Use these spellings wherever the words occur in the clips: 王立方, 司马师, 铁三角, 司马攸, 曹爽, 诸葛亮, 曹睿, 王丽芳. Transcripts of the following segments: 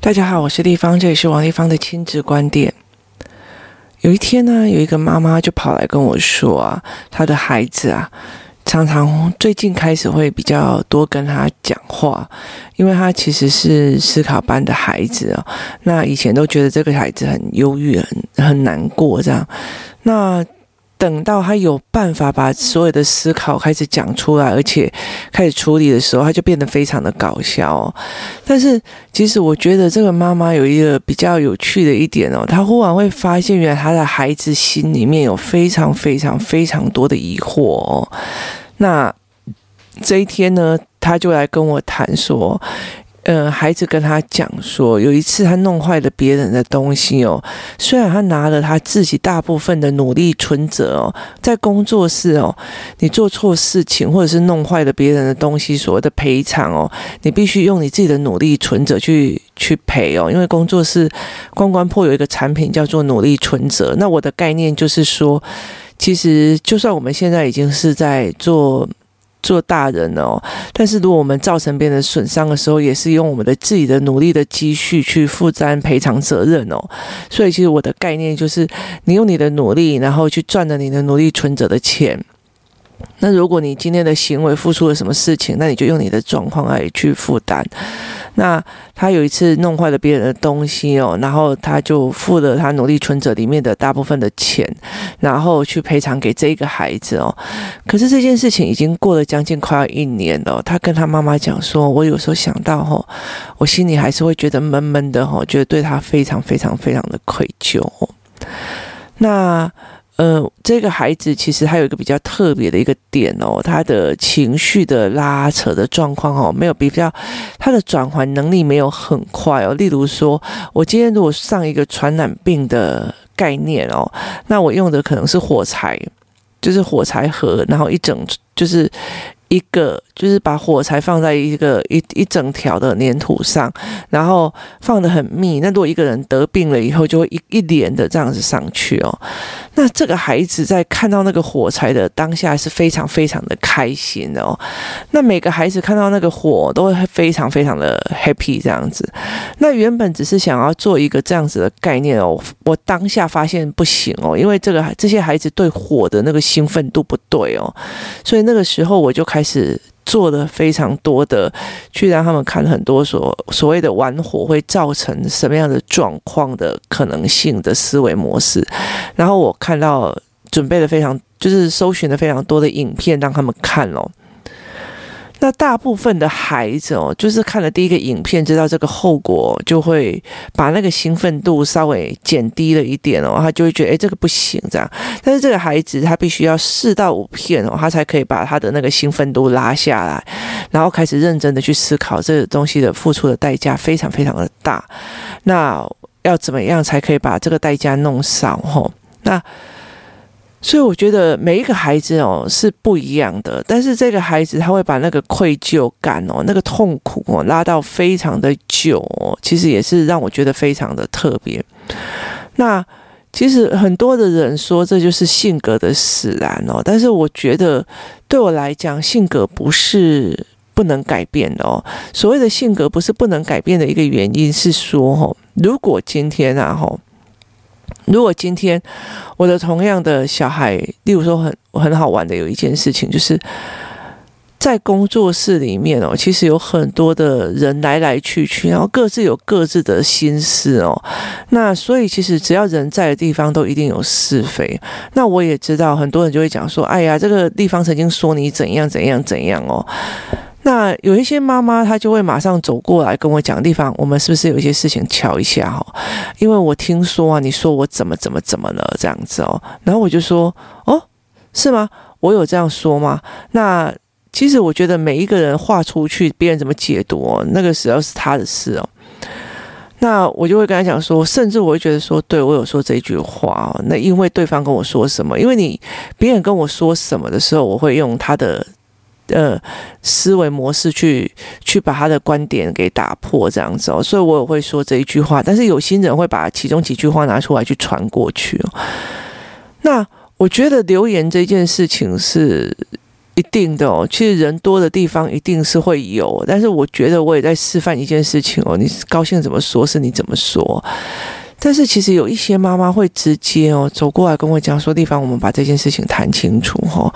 大家好，我是立方，这里是王立方的亲子观点。有一天呢，有一个妈妈就跑来跟我说啊，她的孩子啊，常常最近开始会比较多跟她讲话，因为她其实是思考班的孩子啊。那以前都觉得这个孩子很忧郁，很难过这样。那等到他有办法把所有的思考开始讲出来，而且开始处理的时候，他就变得非常的搞笑哦。但是其实我觉得这个妈妈有一个比较有趣的一点哦，她忽然会发现原来她的孩子心里面有非常非常非常多的疑惑哦。那这一天呢，她就来跟我谈说孩子跟他讲说，有一次他弄坏了别人的东西哦，虽然他拿了他自己大部分的努力存折哦，在工作室哦，你做错事情或者是弄坏了别人的东西，所谓的赔偿哦，你必须用你自己的努力存折去赔哦，因为工作室关关破有一个产品叫做努力存折。那我的概念就是说，其实就算我们现在已经是在做大人哦，但是如果我们造成别人损伤的时候，也是用我们的自己的努力的积蓄去负担赔偿责任哦。所以其实我的概念就是，你用你的努力，然后去赚了你的努力存折的钱。那如果你今天的行为付出了什么事情，那你就用你的状况来去负担。那他有一次弄坏了别人的东西哦，然后他就付了他努力存折里面的大部分的钱，然后去赔偿给这个孩子哦。可是这件事情已经过了将近快要1年了，他跟他妈妈讲说，我有时候想到哦，我心里还是会觉得闷闷的哦，觉得对他非常非常非常的愧疚哦。那这个孩子其实他有一个比较特别的一个点哦，他的情绪的拉扯的状况哦，没有比较，他的转换能力没有很快哦。例如说，我今天如果上一个传染病的概念哦，那我用的可能是火柴，就是火柴盒，然后一个就是把火柴放在一整条的粘土上，然后放得很密。那如果一个人得病了以后，就会一连的这样子上去哦。那这个孩子在看到那个火柴的当下是非常非常的开心的哦。那每个孩子看到那个火都会非常非常的 happy 这样子。那原本只是想要做一个这样子的概念哦，我当下发现不行哦，因为这些孩子对火的那个兴奋度不对哦，所以那个时候我就开始做了非常多的，去让他们看很多所谓的玩火会造成什么样的状况的可能性的思维模式。然后我看到准备了非常，就是搜寻了非常多的影片让他们看哦。那大部分的孩子哦，就是看了第一个影片知道这个后果，就会把那个兴奋度稍微减低了一点哦，他就会觉得这个不行这样。但是这个孩子他必须要4到5片哦，他才可以把他的那个兴奋度拉下来，然后开始认真的去思考这个东西的付出的代价非常非常的大，那要怎么样才可以把这个代价弄少哦。那所以我觉得每一个孩子哦是不一样的，但是这个孩子他会把那个愧疚感哦，那个痛苦哦拉到非常的久哦，其实也是让我觉得非常的特别。那其实很多的人说这就是性格的使然哦，但是我觉得对我来讲，性格不是不能改变的哦。所谓的性格不是不能改变的一个原因是说哦，如果今天我的同样的小孩，例如说很好玩的有一件事情，就是在工作室里面哦，其实有很多的人来来去去，然后各自有各自的心思哦。那所以其实只要人在的地方都一定有是非。那我也知道很多人就会讲说，哎呀，这个地方曾经说你怎样怎样怎样哦。那有一些妈妈她就会马上走过来跟我讲，地方我们是不是有一些事情瞧一下哦，因为我听说啊，你说我怎么了这样子哦。然后我就说，哦，是吗？我有这样说吗？那其实我觉得每一个人话出去，别人怎么解读哦，那个时候是他的事哦。那我就会跟他讲说，甚至我会觉得说，对，我有说这一句话哦，那因为对方跟我说什么，因为别人跟我说什么的时候，我会用他的思维模式去把他的观点给打破这样子哦，所以我也会说这一句话，但是有些人会把其中几句话拿出来去传过去哦。那我觉得留言这件事情是一定的哦，其实人多的地方一定是会有，但是我觉得我也在示范一件事情哦，你高兴怎么说是你怎么说。但是其实有一些妈妈会直接哦走过来跟我讲说，丽芳，我们把这件事情谈清楚哦，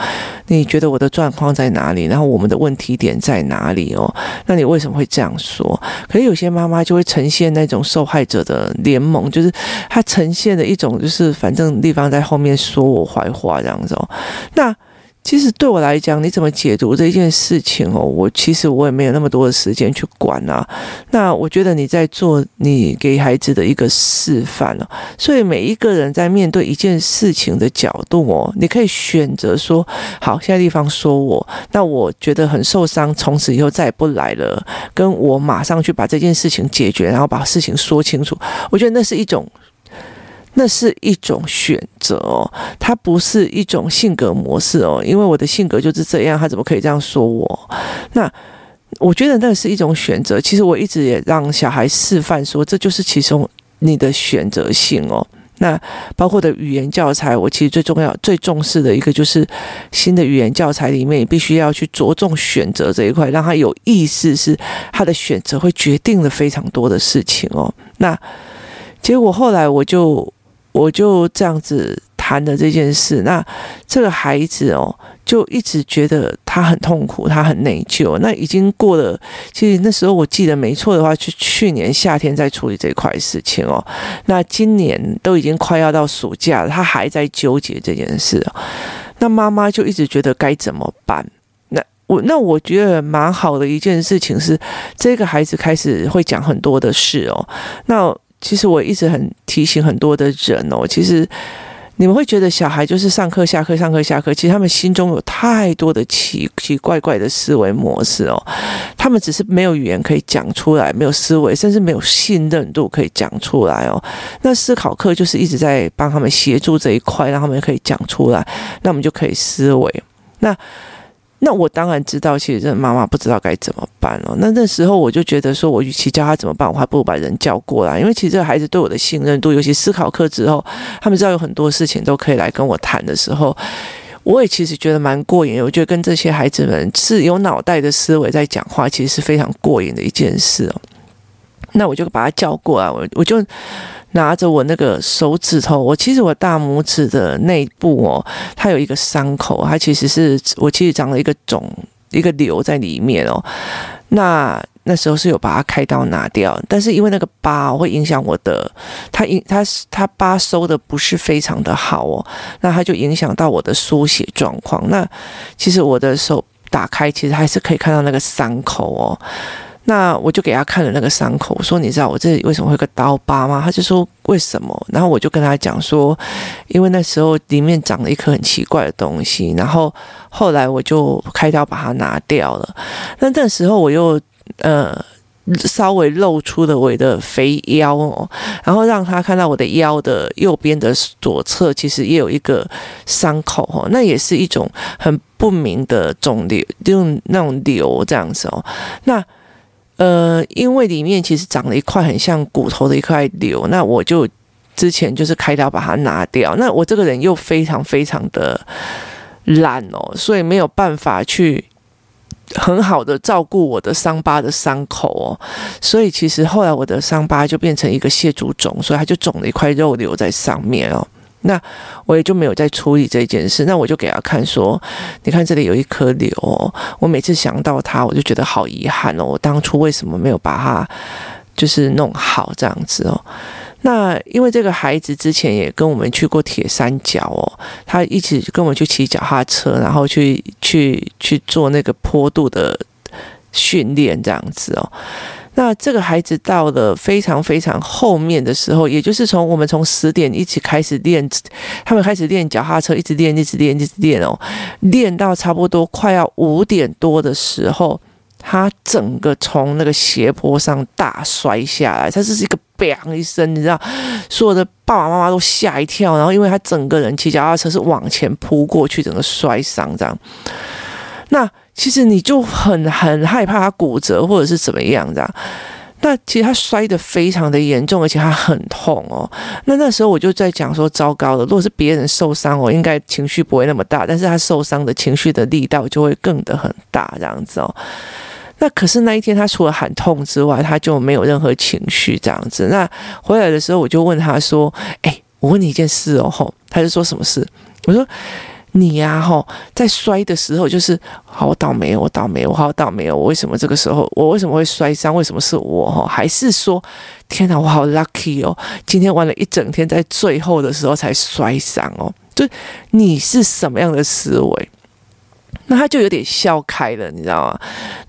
你觉得我的状况在哪里，然后我们的问题点在哪里哦，那你为什么会这样说？可是有些妈妈就会呈现那种受害者的联盟，就是她呈现的一种就是反正丽芳在后面说我坏话这样子哦。那其实对我来讲，你怎么解读这件事情哦？我也没有那么多的时间去管啊。那我觉得你在做你给孩子的一个示范哦，所以每一个人在面对一件事情的角度哦，你可以选择说，好，现在地方说我，那我觉得很受伤，从此以后再也不来了，跟我马上去把这件事情解决，然后把事情说清楚。我觉得那是一种选择哦，它不是一种性格模式哦，因为我的性格就是这样，他怎么可以这样说我？那我觉得那是一种选择。其实我一直也让小孩示范说，这就是其中你的选择性哦。那包括的语言教材，我其实最重视的一个就是新的语言教材里面，你必须要去着重选择这一块，让他有意识是他的选择会决定了非常多的事情哦。那结果后来我就这样子谈的这件事，那这个孩子哦，就一直觉得他很痛苦，他很内疚。那已经过了，其实那时候我记得没错的话，是去年夏天在处理这块事情哦。那今年都已经快要到暑假了，他还在纠结这件事哦。那妈妈就一直觉得该怎么办？那我觉得蛮好的一件事情是，这个孩子开始会讲很多的事哦。那其实我一直很提醒很多的人哦，其实你们会觉得小孩就是上课下课上课下课，其实他们心中有太多的奇怪的思维模式哦，他们只是没有语言可以讲出来，没有思维，甚至没有信任度可以讲出来哦。那思考课就是一直在帮他们协助这一块，让他们可以讲出来，那我们就可以思维。那我当然知道，其实这妈妈不知道该怎么办哦。那时候我就觉得说，我与其教他怎么办，我还不如把人叫过来，因为其实这个孩子对我的信任度，尤其思考课之后，他们知道有很多事情都可以来跟我谈的时候，我也其实觉得蛮过瘾。我觉得跟这些孩子们是有脑袋的思维在讲话，其实是非常过瘾的一件事哦。那我就把他叫过来，我就拿着我那个手指头，我大拇指的内部哦，它有一个伤口，它其实是我其实长了一个肿，一个瘤在里面哦。那时候是有把它开刀拿掉，但是因为那个疤哦，会影响我的，它疤收的不是非常的好哦，那它就影响到我的输血状况。那其实我的手打开，其实还是可以看到那个伤口哦。那我就给他看了那个伤口，我说你知道我这里为什么会有个刀疤吗？他就说为什么？然后我就跟他讲说，因为那时候里面长了一颗很奇怪的东西，然后后来我就开刀把它拿掉了。那时候我又稍微露出了我的肥腰哦，然后让他看到我的腰的右边的左侧其实也有一个伤口哦，那也是一种很不明的肿瘤，就是那种瘤这样子哦。那因为里面其实长了一块很像骨头的一块瘤，那我就之前就是开刀把它拿掉。那我这个人又非常非常的懒哦，所以没有办法去很好的照顾我的伤疤的伤口哦，所以其实后来我的伤疤就变成一个蟹足肿，所以它就肿了一块肉瘤在上面哦。那我也就没有再处理这件事，那我就给他看说，你看这里有一颗瘤哦，我每次想到它，我就觉得好遗憾哦，我当初为什么没有把它就是弄好这样子哦。那因为这个孩子之前也跟我们去过铁三角哦，他一起跟我们去骑脚踏车，然后去做那个坡度的训练这样子哦。那这个孩子到了非常非常后面的时候，也就是我们从10点一起开始练，他们开始练脚踏车，一直练哦，练到差不多快要5点多的时候，他整个从那个斜坡上大摔下来，他是一个砰一声，你知道，所有的爸爸妈妈都吓一跳，然后因为他整个人骑脚踏车是往前扑过去，整个摔伤这样。那其实你就很害怕他骨折或者是怎么样的，那其实他摔得非常的严重，而且他很痛哦。那时候我就在讲说，糟糕了，如果是别人受伤哦，应该情绪不会那么大，但是他受伤的情绪的力道就会更的很大这样子哦。那可是那一天他除了喊痛之外，他就没有任何情绪这样子。那回来的时候我就问他说，我问你一件事哦吼，他就说什么事？我说你呀吼，在摔的时候就是好倒霉，我倒霉，我好倒霉哦，我为什么这个时候我为什么会摔伤？为什么是我吼？还是说天哪，我好 lucky 哦，今天玩了一整天，在最后的时候才摔伤哦？就你是什么样的思维？那他就有点笑开了，你知道吗？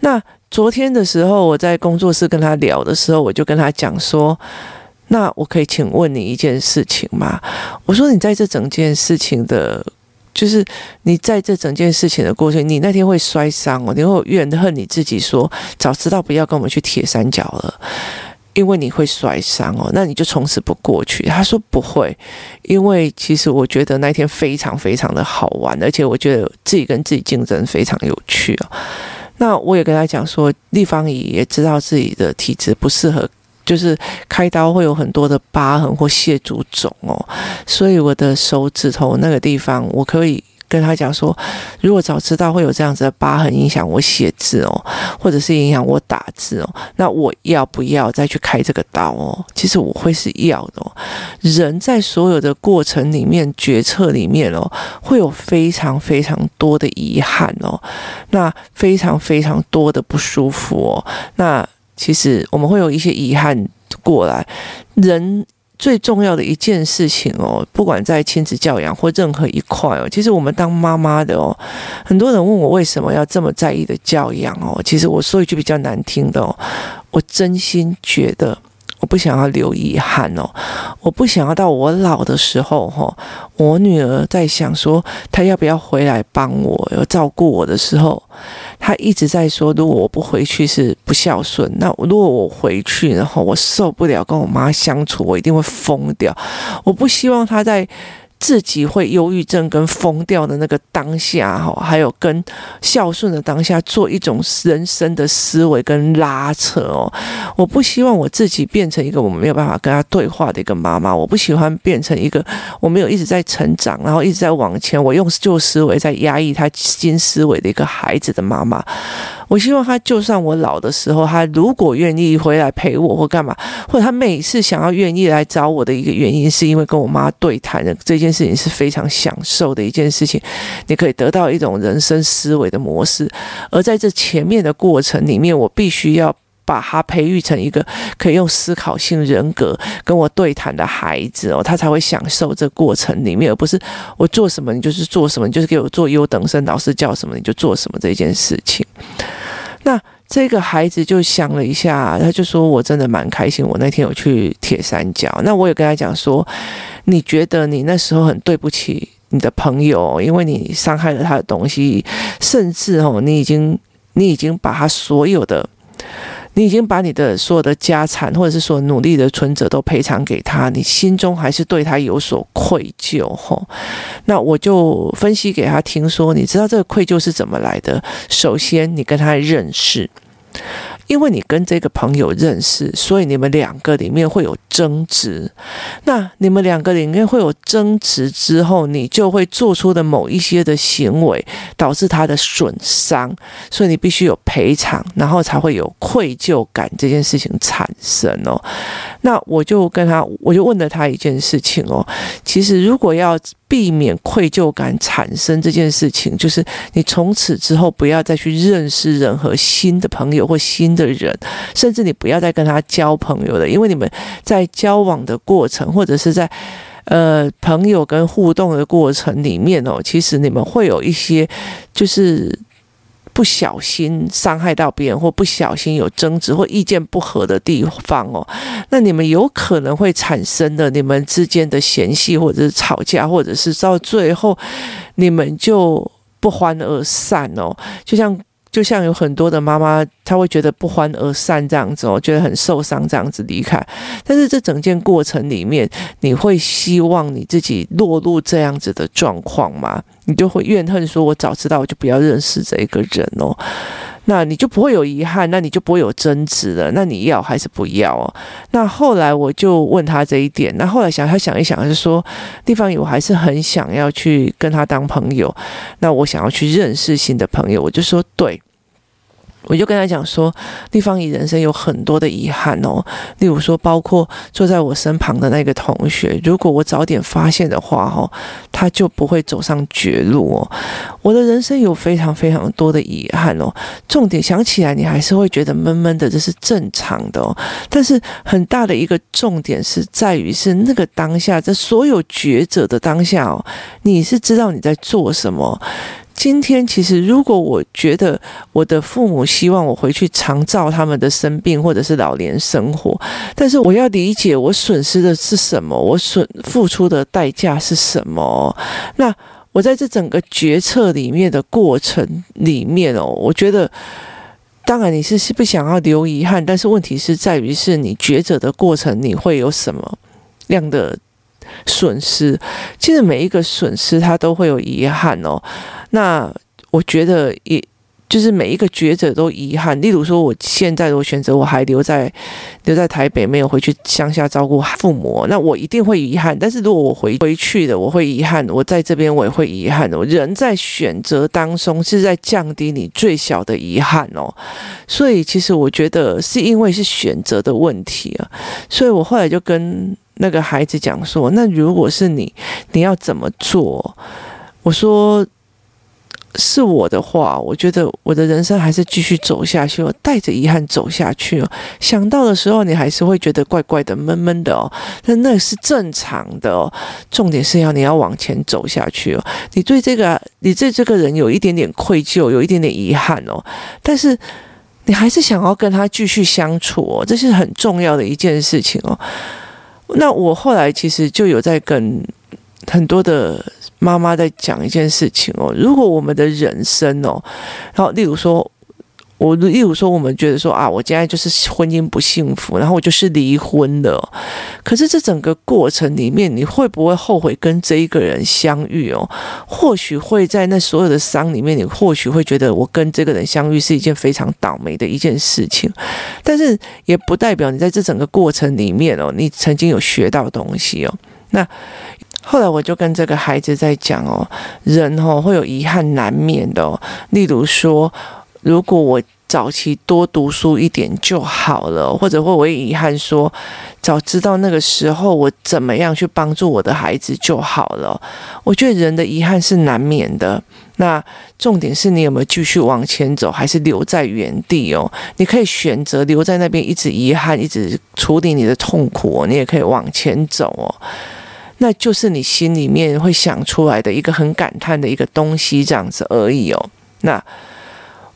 那昨天的时候，我在工作室跟他聊的时候，我就跟他讲说，那我可以请问你一件事情吗？我说你在这整件事情的，就是你在这整件事情的过程，你那天会摔伤哦，你会怨恨你自己说，早知道不要跟我们去铁三角了，因为你会摔伤哦，那你就从此不过去。他说不会，因为其实我觉得那天非常非常的好玩，而且我觉得自己跟自己竞争非常有趣哦。那我也跟他讲说，立方姨也知道自己的体质不适合，就是开刀会有很多的疤痕或蟹足肿哦，所以我的手指头那个地方，我可以跟他讲说，如果早知道会有这样子的疤痕影响我写字哦，或者是影响我打字哦，那我要不要再去开这个刀哦？其实我会是要的哦。人在所有的过程里面、决策里面哦，会有非常非常多的遗憾哦，那非常非常多的不舒服哦，那其实我们会有一些遗憾过来。人最重要的一件事情哦，不管在亲子教养或任何一块哦，其实我们当妈妈的哦，很多人问我为什么要这么在意的教养哦，其实我说一句比较难听的哦，我真心觉得我不想要留遗憾哦，我不想要到我老的时候哦，我女儿在想说她要不要回来帮我照顾我的时候，她一直在说如果我不回去是不孝顺，那如果我回去然后我受不了跟我妈相处，我一定会疯掉。我不希望她在自己会忧郁症跟疯掉的那个当下还有跟孝顺的当下做一种人生的思维跟拉扯哦。我不希望我自己变成一个我没有办法跟他对话的一个妈妈，我不喜欢变成一个我没有一直在成长然后一直在往前，我用旧思维在压抑他新思维的一个孩子的妈妈。我希望他就算我老的时候，他如果愿意回来陪我或干嘛，或者他每次想要愿意来找我的一个原因是因为跟我妈对谈的这件事情是非常享受的一件事情，你可以得到一种人生思维的模式。而在这前面的过程里面，我必须要把他培育成一个可以用思考性人格跟我对谈的孩子哦，他才会享受这过程里面，而不是我做什么你就是做什么，你就是给我做优等生，老师叫什么你就做什么这件事情。那这个孩子就想了一下，他就说我真的蛮开心我那天有去铁三角。那我也跟他讲说，你觉得你那时候很对不起你的朋友，因为你伤害了他的东西，甚至哦，你已经把他所有的，你已经把你的所有的家产或者是所有努力的存折都赔偿给他，你心中还是对他有所愧疚吼。那我就分析给他听说，你知道这个愧疚是怎么来的？首先你跟他认识，因为你跟这个朋友认识，所以你们两个里面会有争执。那你们两个里面会有争执之后，你就会做出的某一些的行为导致他的损伤，所以你必须有赔偿，然后才会有愧疚感这件事情产生哦。那我就问了他一件事情哦，其实如果要避免愧疚感产生这件事情，就是你从此之后不要再去认识任何新的朋友或新的人，甚至你不要再跟他交朋友了，因为你们在交往的过程或者是在朋友跟互动的过程里面哦，其实你们会有一些就是不小心伤害到别人，或不小心有争执或意见不合的地方哦，那你们有可能会产生的你们之间的嫌隙或者是吵架，或者是到最后你们就不欢而散哦。就像有很多的妈妈，她会觉得不欢而散这样子哦，觉得很受伤这样子离开。但是这整件过程里面，你会希望你自己落入这样子的状况吗？你就会怨恨说，我早知道我就不要认识这一个人哦。那你就不会有遗憾，那你就不会有争执了，那你要还是不要哦？那后来我就问他这一点，那后来想他想一想，他就说地方我还是很想要去跟他当朋友，那我想要去认识新的朋友，我就说对。我就跟他讲说，立芳姨人生有很多的遗憾哦，例如说，包括坐在我身旁的那个同学，如果我早点发现的话，他就不会走上绝路哦。我的人生有非常非常多的遗憾哦，重点想起来你还是会觉得闷闷的，这是正常的哦。但是很大的一个重点是在于是那个当下，这所有抉择的当下哦，你是知道你在做什么。今天其实如果我觉得我的父母希望我回去常照他们的生病或者是老年生活，但是我要理解我损失的是什么，我付出的代价是什么。那我在这整个决策里面的过程里面哦，我觉得当然你是不想要留遗憾，但是问题是在于是你抉择的过程你会有什么样的损失。其实每一个损失它都会有遗憾哦，那我觉得也就是每一个抉择都遗憾。例如说我现在我选择我还留在台北，没有回去乡下照顾父母，那我一定会遗憾。但是如果我回去的，我会遗憾，我在这边我也会遗憾。我人在选择当中是在降低你最小的遗憾哦，所以其实我觉得是因为是选择的问题啊，所以我后来就跟那个孩子讲说，那如果是你，你要怎么做？我说是我的话，我觉得我的人生还是继续走下去，我带着遗憾走下去哦。想到的时候，你还是会觉得怪怪的、闷闷的哦，但那是正常的哦。重点是你要往前走下去哦。你对这个人有一点点愧疚，有一点点遗憾哦，但是你还是想要跟他继续相处哦，这是很重要的一件事情哦。那我后来其实就有在跟很多的妈妈在讲一件事情哦，如果我们的人生哦，然后例如说我们觉得说啊，我现在就是婚姻不幸福，然后我就是离婚了哦，可是这整个过程里面，你会不会后悔跟这一个人相遇哦？或许会在那所有的伤里面，你或许会觉得我跟这个人相遇是一件非常倒霉的一件事情，但是也不代表你在这整个过程里面哦，你曾经有学到东西哦。那后来我就跟这个孩子在讲哦，人哦会有遗憾难免的哦，例如说如果我早期多读书一点就好了，或者我会遗憾说早知道那个时候我怎么样去帮助我的孩子就好了。我觉得人的遗憾是难免的，那重点是你有没有继续往前走，还是留在原地哦？你可以选择留在那边一直遗憾，一直处理你的痛苦哦，你也可以往前走哦。那就是你心里面会想出来的一个很感叹的一个东西这样子而已哦。那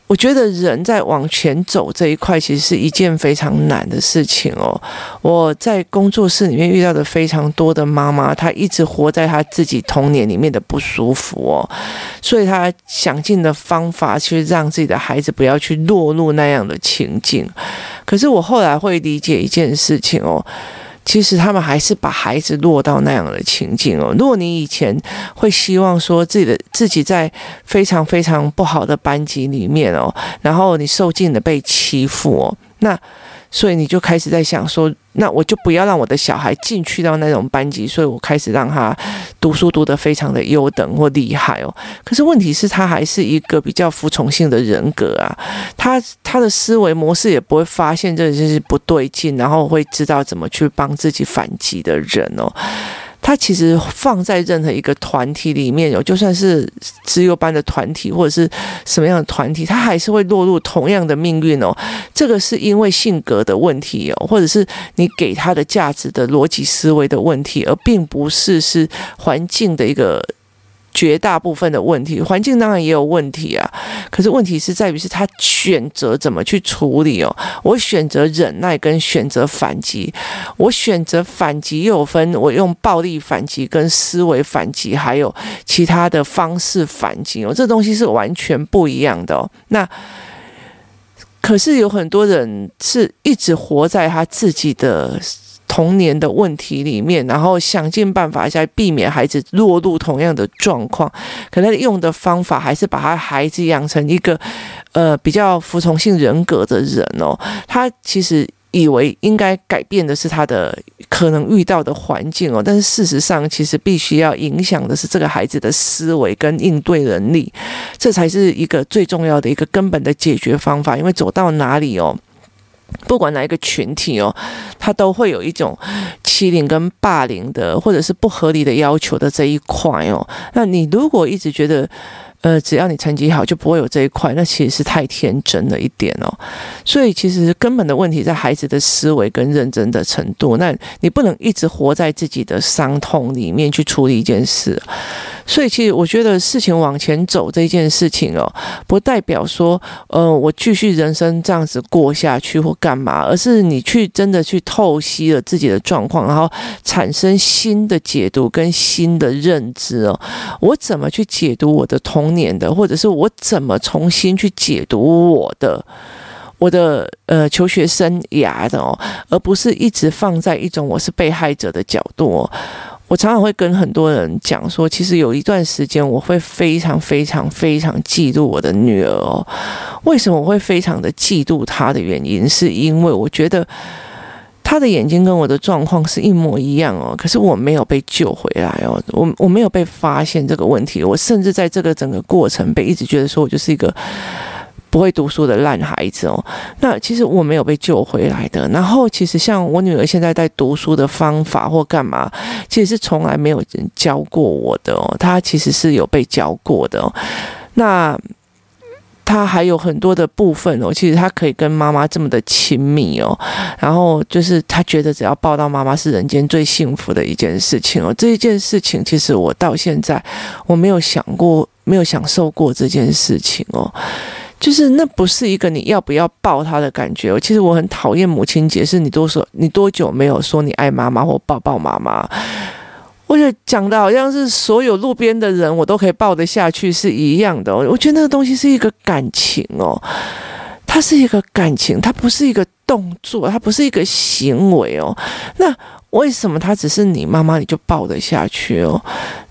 我觉得人在往前走这一块其实是一件非常难的事情哦。我在工作室里面遇到的非常多的妈妈，她一直活在她自己童年里面的不舒服哦，所以她想尽的方法去让自己的孩子不要去落入那样的情境。可是我后来会理解一件事情哦，其实他们还是把孩子落到那样的情境哦。如果你以前会希望说自己在非常非常不好的班级里面哦，然后你受尽了被欺负哦，那所以你就开始在想说，那我就不要让我的小孩进去到那种班级，所以我开始让他读书读得非常的优等或厉害哦。可是问题是他还是一个比较服从性的人格啊，他的思维模式也不会发现这就是不对劲，然后会知道怎么去帮自己反击的人哦。他其实放在任何一个团体里面哦，就算是资优班的团体或者是什么样的团体，他还是会落入同样的命运哦。这个是因为性格的问题哦，或者是你给他的价值的逻辑思维的问题，而并不是环境的一个绝大部分的问题。环境当然也有问题啊，可是问题是在于是他选择怎么去处理哦。我选择忍耐跟选择反击，我选择反击又有分，我用暴力反击跟思维反击，还有其他的方式反击哦，这东西是完全不一样的哦。那可是有很多人是一直活在他自己的童年的问题里面，然后想尽办法来避免孩子落入同样的状况。可能用的方法还是把他孩子养成一个比较服从性人格的人哦。他其实以为应该改变的是他的可能遇到的环境哦，但是事实上其实必须要影响的是这个孩子的思维跟应对能力，这才是一个最重要的一个根本的解决方法。因为走到哪里哦，不管哪一个群体哦，他都会有一种欺凌跟霸凌的，或者是不合理的要求的这一块哦。那你如果一直觉得只要你成绩好就不会有这一块，那其实是太天真了一点哦。所以其实根本的问题在孩子的思维跟认真的程度，那你不能一直活在自己的伤痛里面去处理一件事。所以其实我觉得事情往前走这件事情哦，不代表说我继续人生这样子过下去或干嘛，而是你去真的去透析了自己的状况，然后产生新的解读跟新的认知哦。我怎么去解读我的童年的，或者是我怎么重新去解读我的求学生涯的哦，而不是一直放在一种我是被害者的角度哦。我常常会跟很多人讲说，其实有一段时间我会非常非常非常嫉妒我的女儿哦。为什么我会非常的嫉妒她的原因，是因为我觉得他的眼睛跟我的状况是一模一样哦，可是我没有被救回来哦，我没有被发现这个问题，我甚至在这个整个过程被一直觉得说我就是一个不会读书的烂孩子哦。那其实我没有被救回来的。然后其实像我女儿现在在读书的方法或干嘛，其实是从来没有人教过我的哦，她其实是有被教过的哦。那他还有很多的部分哦，其实他可以跟妈妈这么的亲密哦，然后就是他觉得只要抱到妈妈是人间最幸福的一件事情哦。这一件事情其实我到现在我没有想过，没有享受过这件事情哦。就是那不是一个你要不要抱他的感觉哦。其实我很讨厌母亲节，是你多久没有说你爱妈妈或抱抱妈妈？我觉得讲的好像是所有路边的人我都可以抱得下去是一样的哦。我觉得那个东西是一个感情哦，它是一个感情，它不是一个动作，它不是一个行为哦。那为什么它只是你妈妈你就抱得下去哦？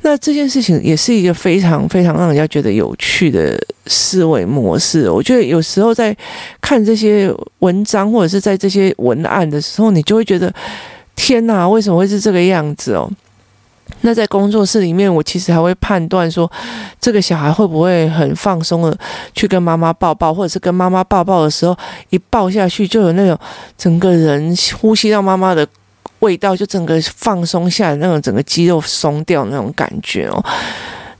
那这件事情也是一个非常非常让人家觉得有趣的思维模式。我觉得有时候在看这些文章或者是在这些文案的时候，你就会觉得天哪，为什么会是这个样子哦？那在工作室里面，我其实还会判断说，这个小孩会不会很放松的去跟妈妈抱抱，或者是跟妈妈抱抱的时候，一抱下去就有那种整个人呼吸到妈妈的味道，就整个放松下来那种，整个肌肉松掉那种感觉哦。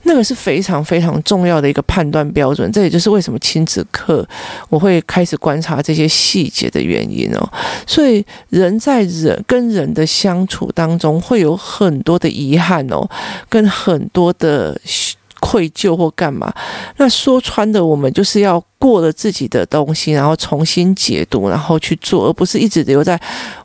那个是非常非常重要的一个判断标准，这也就是为什么亲子课我会开始观察这些细节的原因哦。所以人在人跟人的相处当中，会有很多的遗憾哦，跟很多的愧疚或干嘛。那说穿的，我们就是要过了自己的东西，然后重新解读，然后去做，而不是一直留在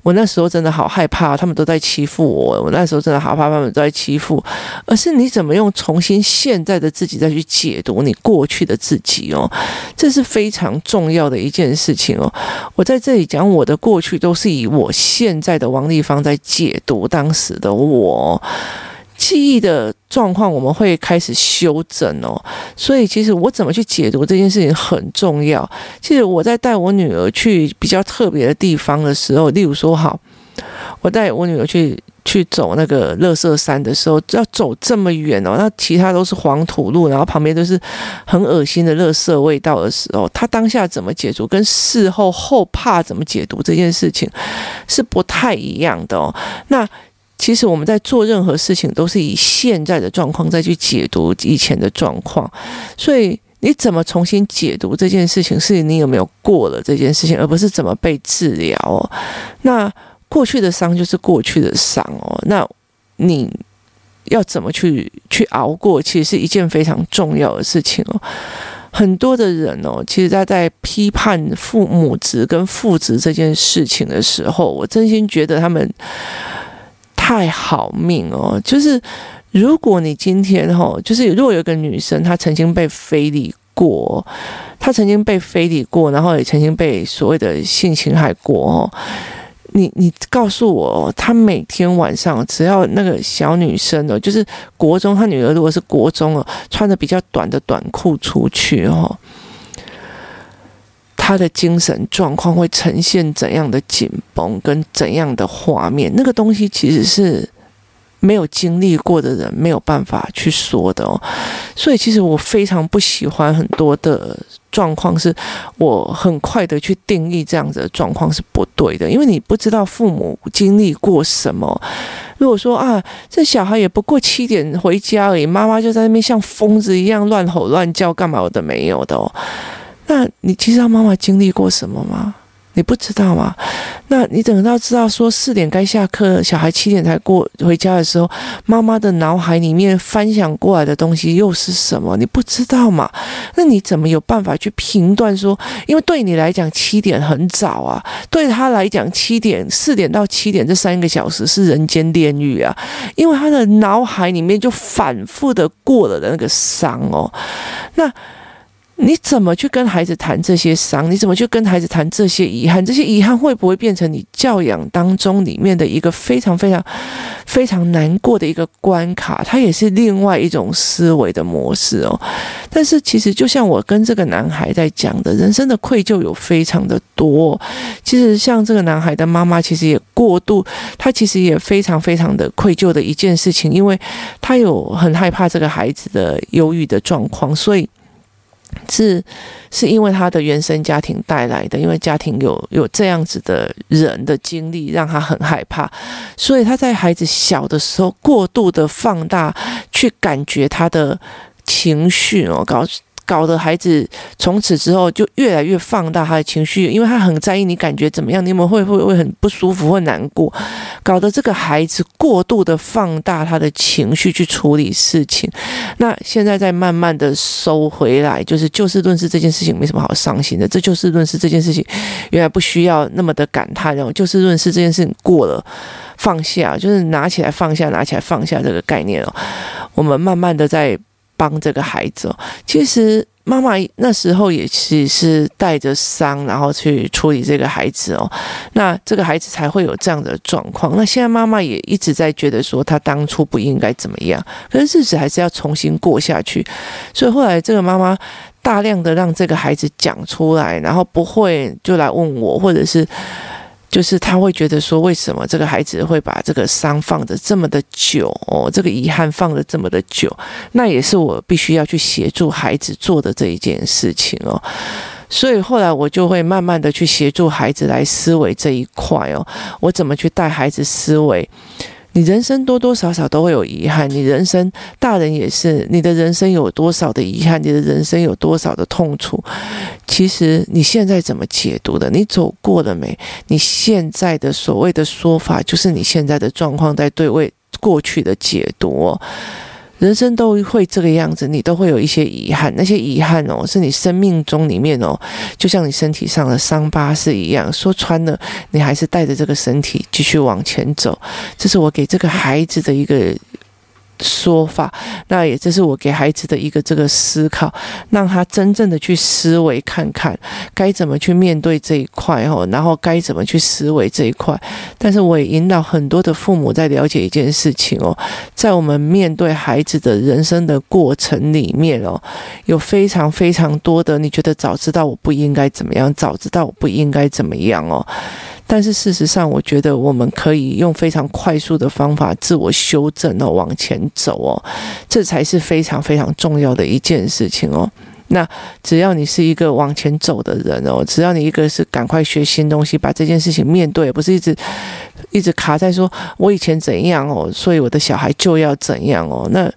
我那时候真的好害怕他们都在欺负我，我那时候真的好怕他们都在欺负，而是你怎么用重新现在的自己再去解读你过去的自己哦。这是非常重要的一件事情哦。我在这里讲我的过去，都是以我现在的王丽芳在解读当时的我。记忆的状况我们会开始修正哦，所以其实我怎么去解读这件事情很重要。其实我在带我女儿去比较特别的地方的时候，例如说好，我带我女儿去走那个垃圾山的时候，要走这么远哦，那其他都是黄土路，然后旁边都是很恶心的垃圾味道的时候，她当下怎么解读跟事后怕怎么解读这件事情是不太一样的哦。那其实我们在做任何事情都是以现在的状况再去解读以前的状况，所以你怎么重新解读这件事情，是你有没有过了这件事情，而不是怎么被治疗哦。那过去的伤就是过去的伤哦，那你要怎么去熬过，其实是一件非常重要的事情哦。很多的人哦，其实他在批判父母职跟父职这件事情的时候，我真心觉得他们太好命哦。就是如果你今天就是如果有一个女生她曾经被非礼过，然后也曾经被所谓的性侵害过，你告诉我，他每天晚上只要那个小女生哦，就是国中，他女儿如果是国中哦，穿着比较短的短裤出去哦，他的精神状况会呈现怎样的紧绷跟怎样的画面？那个东西其实是没有经历过的人没有办法去说的哦。所以其实我非常不喜欢很多的状况，是我很快的去定义这样子的状况是不对的，因为你不知道父母经历过什么。如果说啊，这小孩也不过7点回家而已，妈妈就在那边像疯子一样乱吼乱叫，干嘛有的没有的哦。那你知道妈妈经历过什么吗？你不知道吗？那你等到知道说4点该下课，小孩7点才过回家的时候，妈妈的脑海里面翻想过来的东西又是什么？你不知道嘛？那你怎么有办法去评断说？因为对你来讲7点很早啊，对他来讲4点到7点这3个小时是人间炼狱啊，因为他的脑海里面就反复的过了的那个伤哦，那。你怎么去跟孩子谈这些伤？你怎么去跟孩子谈这些遗憾？这些遗憾会不会变成你教养当中里面的一个非常非常非常难过的一个关卡？它也是另外一种思维的模式哦。但是其实就像我跟这个男孩在讲的，人生的愧疚有非常的多。其实像这个男孩的妈妈，其实也过度，她其实也非常非常的愧疚的一件事情，因为她有很害怕这个孩子的忧郁的状况，所以。是因为他的原生家庭带来的，因为家庭有这样子的人的经历，让他很害怕，所以他在孩子小的时候过度的放大去感觉他的情绪哦，搞得孩子从此之后就越来越放大他的情绪，因为他很在意你感觉怎么样，你们会很不舒服，会难过，搞得这个孩子过度的放大他的情绪去处理事情。那现在再慢慢的收回来，就是就事论事，这件事情没什么好伤心的，这就事论事这件事情原来不需要那么的感叹，然后就事论事这件事情过了，放下，就是拿起来放下，拿起来放下这个概念哦，我们慢慢的在。帮这个孩子哦，其实妈妈那时候也是带着伤，然后去处理这个孩子哦，那这个孩子才会有这样的状况。那现在妈妈也一直在觉得说他当初不应该怎么样，可是日子还是要重新过下去。所以后来这个妈妈大量的让这个孩子讲出来，然后不会就来问我，或者是。就是他会觉得说，为什么这个孩子会把这个伤放得这么的久哦，这个遗憾放得这么的久，那也是我必须要去协助孩子做的这一件事情哦。所以后来我就会慢慢的去协助孩子来思维这一块哦，我怎么去带孩子思维。你人生多多少少都会有遗憾，你人生大人也是，你的人生有多少的遗憾，你的人生有多少的痛楚，其实你现在怎么解读的，你走过了没，你现在的所谓的说法就是你现在的状况在对为过去的解读哦。人生都会这个样子，你都会有一些遗憾，那些遗憾哦，是你生命中里面哦，就像你身体上的伤疤是一样，说穿了，你还是带着这个身体继续往前走。这是我给这个孩子的一个说法，那也这是我给孩子的一个这个思考，让他真正的去思维看看该怎么去面对这一块哦，然后该怎么去思维这一块。但是我也引导很多的父母在了解一件事情哦，在我们面对孩子的人生的过程里面哦，有非常非常多的你觉得早知道我不应该怎么样，早知道我不应该怎么样哦。但是事实上我觉得我们可以用非常快速的方法自我修正哦，往前走哦，这才是非常非常重要的一件事情哦。那只要你是一个往前走的人哦，只要你一个是赶快学新东西，把这件事情面对，不是一直卡在说我以前怎样哦，所以我的小孩就要怎样哦。那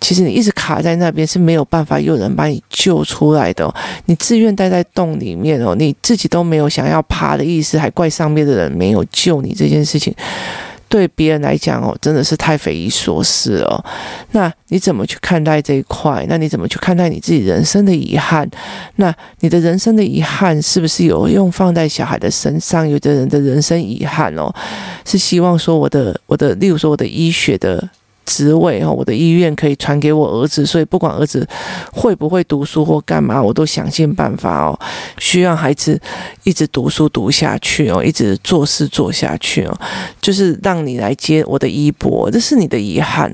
其实你一直卡在那边是没有办法有人把你救出来的哦。你自愿待在洞里面哦，你自己都没有想要爬的意思，还怪上面的人没有救你，这件事情对别人来讲哦，真的是太匪夷所思了哦。那你怎么去看待这一块？那你怎么去看待你自己人生的遗憾？那你的人生的遗憾是不是有用放在小孩的身上？有的人的人生遗憾哦，是希望说我的例如说我的医学的职位，我的意愿可以传给我儿子，所以不管儿子会不会读书或干嘛，我都想尽办法需要孩子一直读书读下去一直做事做下去就是让你来接我的衣钵，这是你的遗憾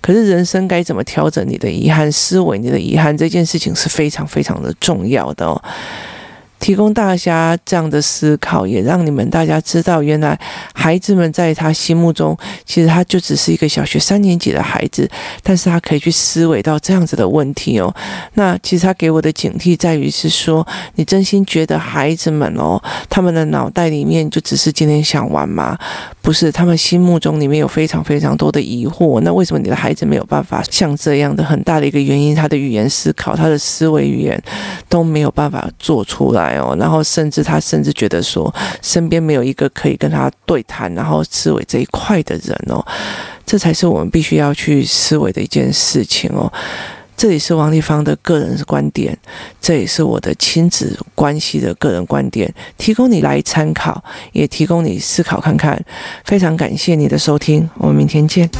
可是人生该怎么调整你的遗憾思维，你的遗憾这件事情是非常非常的重要的提供大家这样的思考，也让你们大家知道，原来孩子们在他心目中，其实他就只是一个小学3年级的孩子，但是他可以去思维到这样子的问题那其实他给我的警惕在于是说，你真心觉得孩子们他们的脑袋里面就只是今天想玩吗？不是，他们心目中里面有非常非常多的疑惑。那为什么你的孩子没有办法像这样的很大的一个原因，他的语言思考，他的思维语言都没有办法做出来然后他甚至觉得说身边没有一个可以跟他对谈然后思维这一块的人这才是我们必须要去思维的一件事情这里是王丽芳的个人观点，这也是我的亲子关系的个人观点，提供你来参考，也提供你思考看看。非常感谢你的收听，我们明天见。